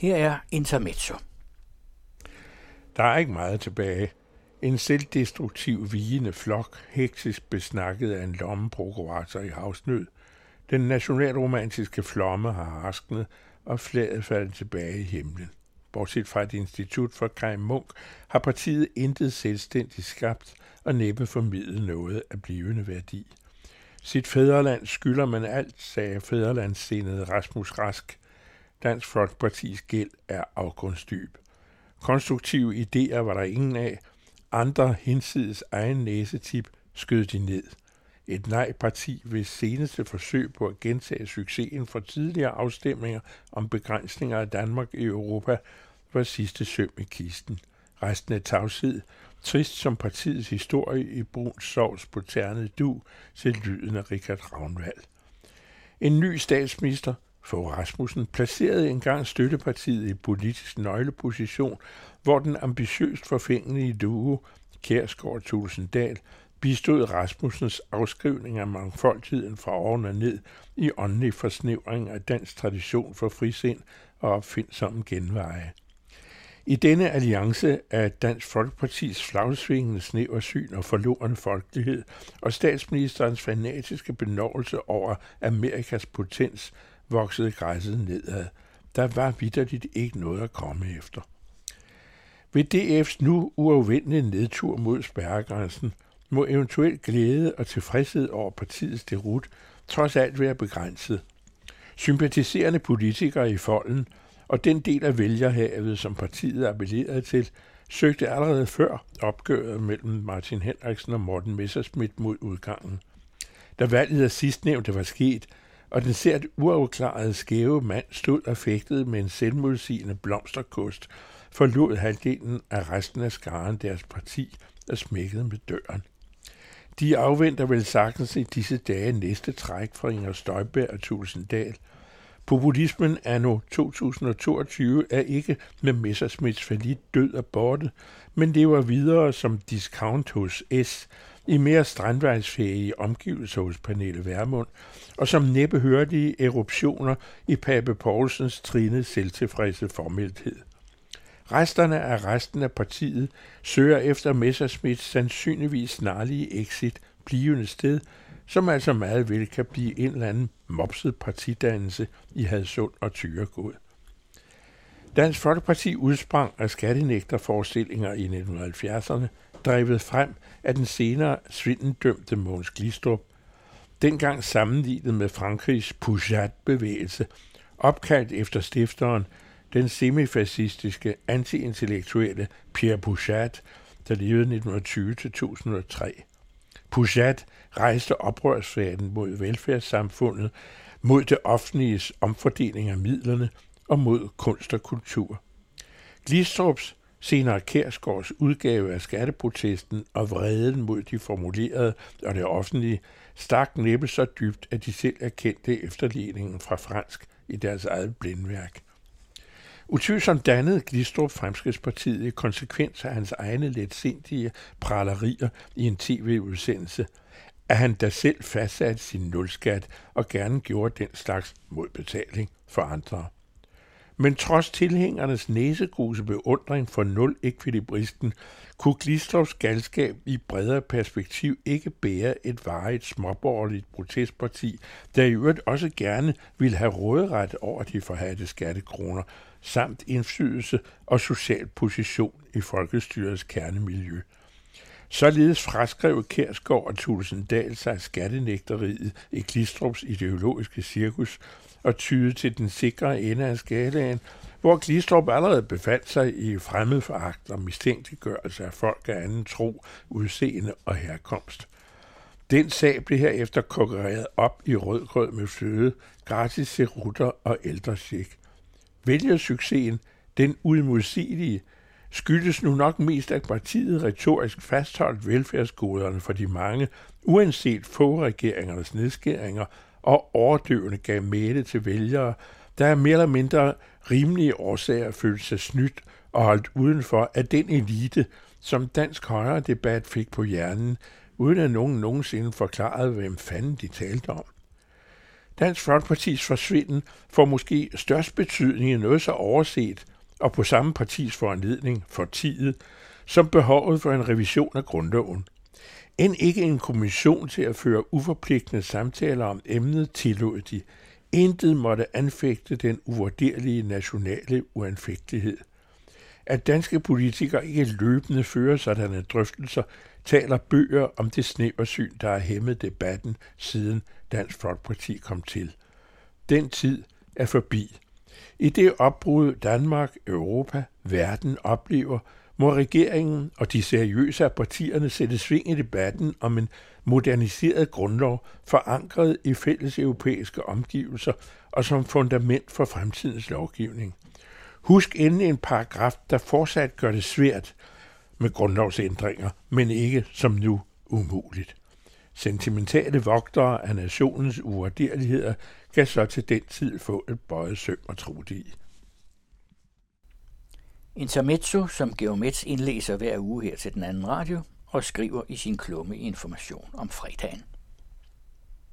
Her er Intermezzo. Der er ikke meget tilbage. En selvdestruktiv vigende flok, hektisk besnakket af en lommeprokurator i havsnød. Den nationalromantiske flomme har harsknet, og flaget falder tilbage i himlen. Bortset fra et institut for Kaj Munk, har partiet intet selvstændigt skabt og næppe formidlet noget af blivende værdi. Sit fædreland skylder man alt, sagde fædrelandssindede Rasmus Rask. Dansk Folkepartis gæld er afgrundsdyb. Konstruktive idéer var der ingen af. Andre hinsides egen næsetip skød de ned. Et nej-parti ved seneste forsøg på at gentage succesen fra tidligere afstemninger om begrænsninger af Danmark i Europa var sidste søm i kisten. Resten af tavshed, trist som partiets historie i brun sovs på ternet du til lyden af Richard Ravnvald. En ny statsminister, Fogh Rasmussen, placerede engang støttepartiet i politisk nøgleposition, hvor den ambitiøst forfængelige duo Kjærsgaard Thulesen Dahl bistod Rasmussens afskrivning af mangfoldigheden fra oven og ned i åndelig forsnævring af dansk tradition for frisind og opfindsomme genveje. I denne alliance af Dansk Folkepartis flagsvingende snæversyn og forlorende folkelighed og statsministerens fanatiske benovelse over Amerikas potens voksede græsset nedad. Der var vitterligt ikke noget at komme efter. Ved DF's nu uafvendelige nedtur mod spærregrænsen må eventuelt glæde og tilfredshed over partiets derut trods alt være begrænset. Sympatiserende politikere i folden og den del af vælgerhavet, som partiet appellerede til, søgte allerede før opgøret mellem Martin Henriksen og Morten Messerschmidt mod udgangen. Da valget af sidstnævnte var sket, og den sært uafklarede skæve mand stod og fægtede med en selvmodsigende blomsterkost, forlod halvdelen af resten af skaren deres parti og smækkede med døren. De afventer vel sagtens i disse dage næste træk fra Inger Støjberg og Tulsendal. Populismen anno 2022 er ikke med Messerschmidts fallit død og borte, men lever videre som discount hos S, i mere strandvejsfærdige omgivelser hos Pernille Værmund, og som næppe hørlige eruptioner i Pape Paulsens trinede selvtilfredse formelthed. Resterne af resten af partiet søger efter Messerschmidts sandsynligvis snarlige exit blivende sted, som altså meget vel kan blive en eller anden mopset partidannelse i Hadsund og Tyregod. Dansk Folkeparti udsprang af skattenægterforestillinger i 1970'erne, drevet frem af den senere svindeldømte Mogens Glistrup, dengang sammenlignet med Frankrigs Poujade-bevægelse, opkaldt efter stifteren, den semifascistiske, antiintellektuelle Pierre Poujade, der levede 1920-2003. Poujade rejste oprørsfærden mod velfærdssamfundet, mod det offentliges omfordeling af midlerne og mod kunst og kultur. Glistrups, senere Kjærsgaards udgave af skatteprotesten og vreden mod de formulerede og det offentlige stak næppe så dybt, at de selv erkendte efterligningen fra fransk i deres eget blindværk. Utvivlsomt dannede Glistrup Fremskridtspartiet i konsekvens af hans egne letsindige pralerier i en tv-udsendelse, at han da selv fastsatte sin nulskat og gerne gjorde den slags modbetaling for andre. Men trods tilhængernes næsegruse beundring for nul-ekvilibristen, kunne Glistrups galskab i bredere perspektiv ikke bære et varigt småborgerligt protestparti, der i øvrigt også gerne ville have råderet over de forhadte skattekroner, samt indflydelse og social position i folkestyrets kernemiljø. Således fraskrev Kjærsgaard og Tulsendal sig skattenægteriet i Glistrups ideologiske cirkus og tyede til den sikre ende af skalaen, hvor Glistrup allerede befandt sig i fremmedforagt og mistænkeliggørelse af folk af anden tro, udseende og herkomst. Den sag blev herefter kokkereret op i rødgrød med fløde, gratis serutter og ældresjek. Vælgersuccesen, den uimodsigelige, skyldes nu nok mest, at partiet retorisk fastholdt velfærdsgoderne for de mange, uanset Fogh-regeringernes nedskæringer, og overdøvende gav mæle til vælgere, der af mere eller mindre rimelige årsager følte sig snydt og holdt udenfor af den elite, som dansk højere debat fik på hjernen, uden at nogen nogensinde forklarede, hvem fanden de talte om. Dansk Folkepartis forsvinden får måske størst betydning i noget så overset og på samme partis foranledning for tiden, som behovet for en revision af grundloven. End ikke en kommission til at føre uforpligtende samtaler om emnet tillod de. Intet måtte anfægte den uvurderlige nationale uanfægtelighed. At danske politikere ikke løbende fører sådanne drøftelser, taler bøger om det snæversyn, der har hæmmet debatten siden Dansk Folkeparti kom til. Den tid er forbi. I det opbrud Danmark, Europa, verden oplever, må regeringen og de seriøse af partierne sætte sving i debatten om en moderniseret grundlov, forankret i fælles europæiske omgivelser og som fundament for fremtidens lovgivning. Husk endelig en paragraf, der fortsat gør det svært med grundlovsændringer, men ikke som nu umuligt. Sentimentale vogtere af nationens uvurderligheder kan så til den tid få et bøjet søm og tro det i. InterMetzo, som Georg Metz indlæser hver uge her til den anden radio og skriver i sin klumme Information om fredagen.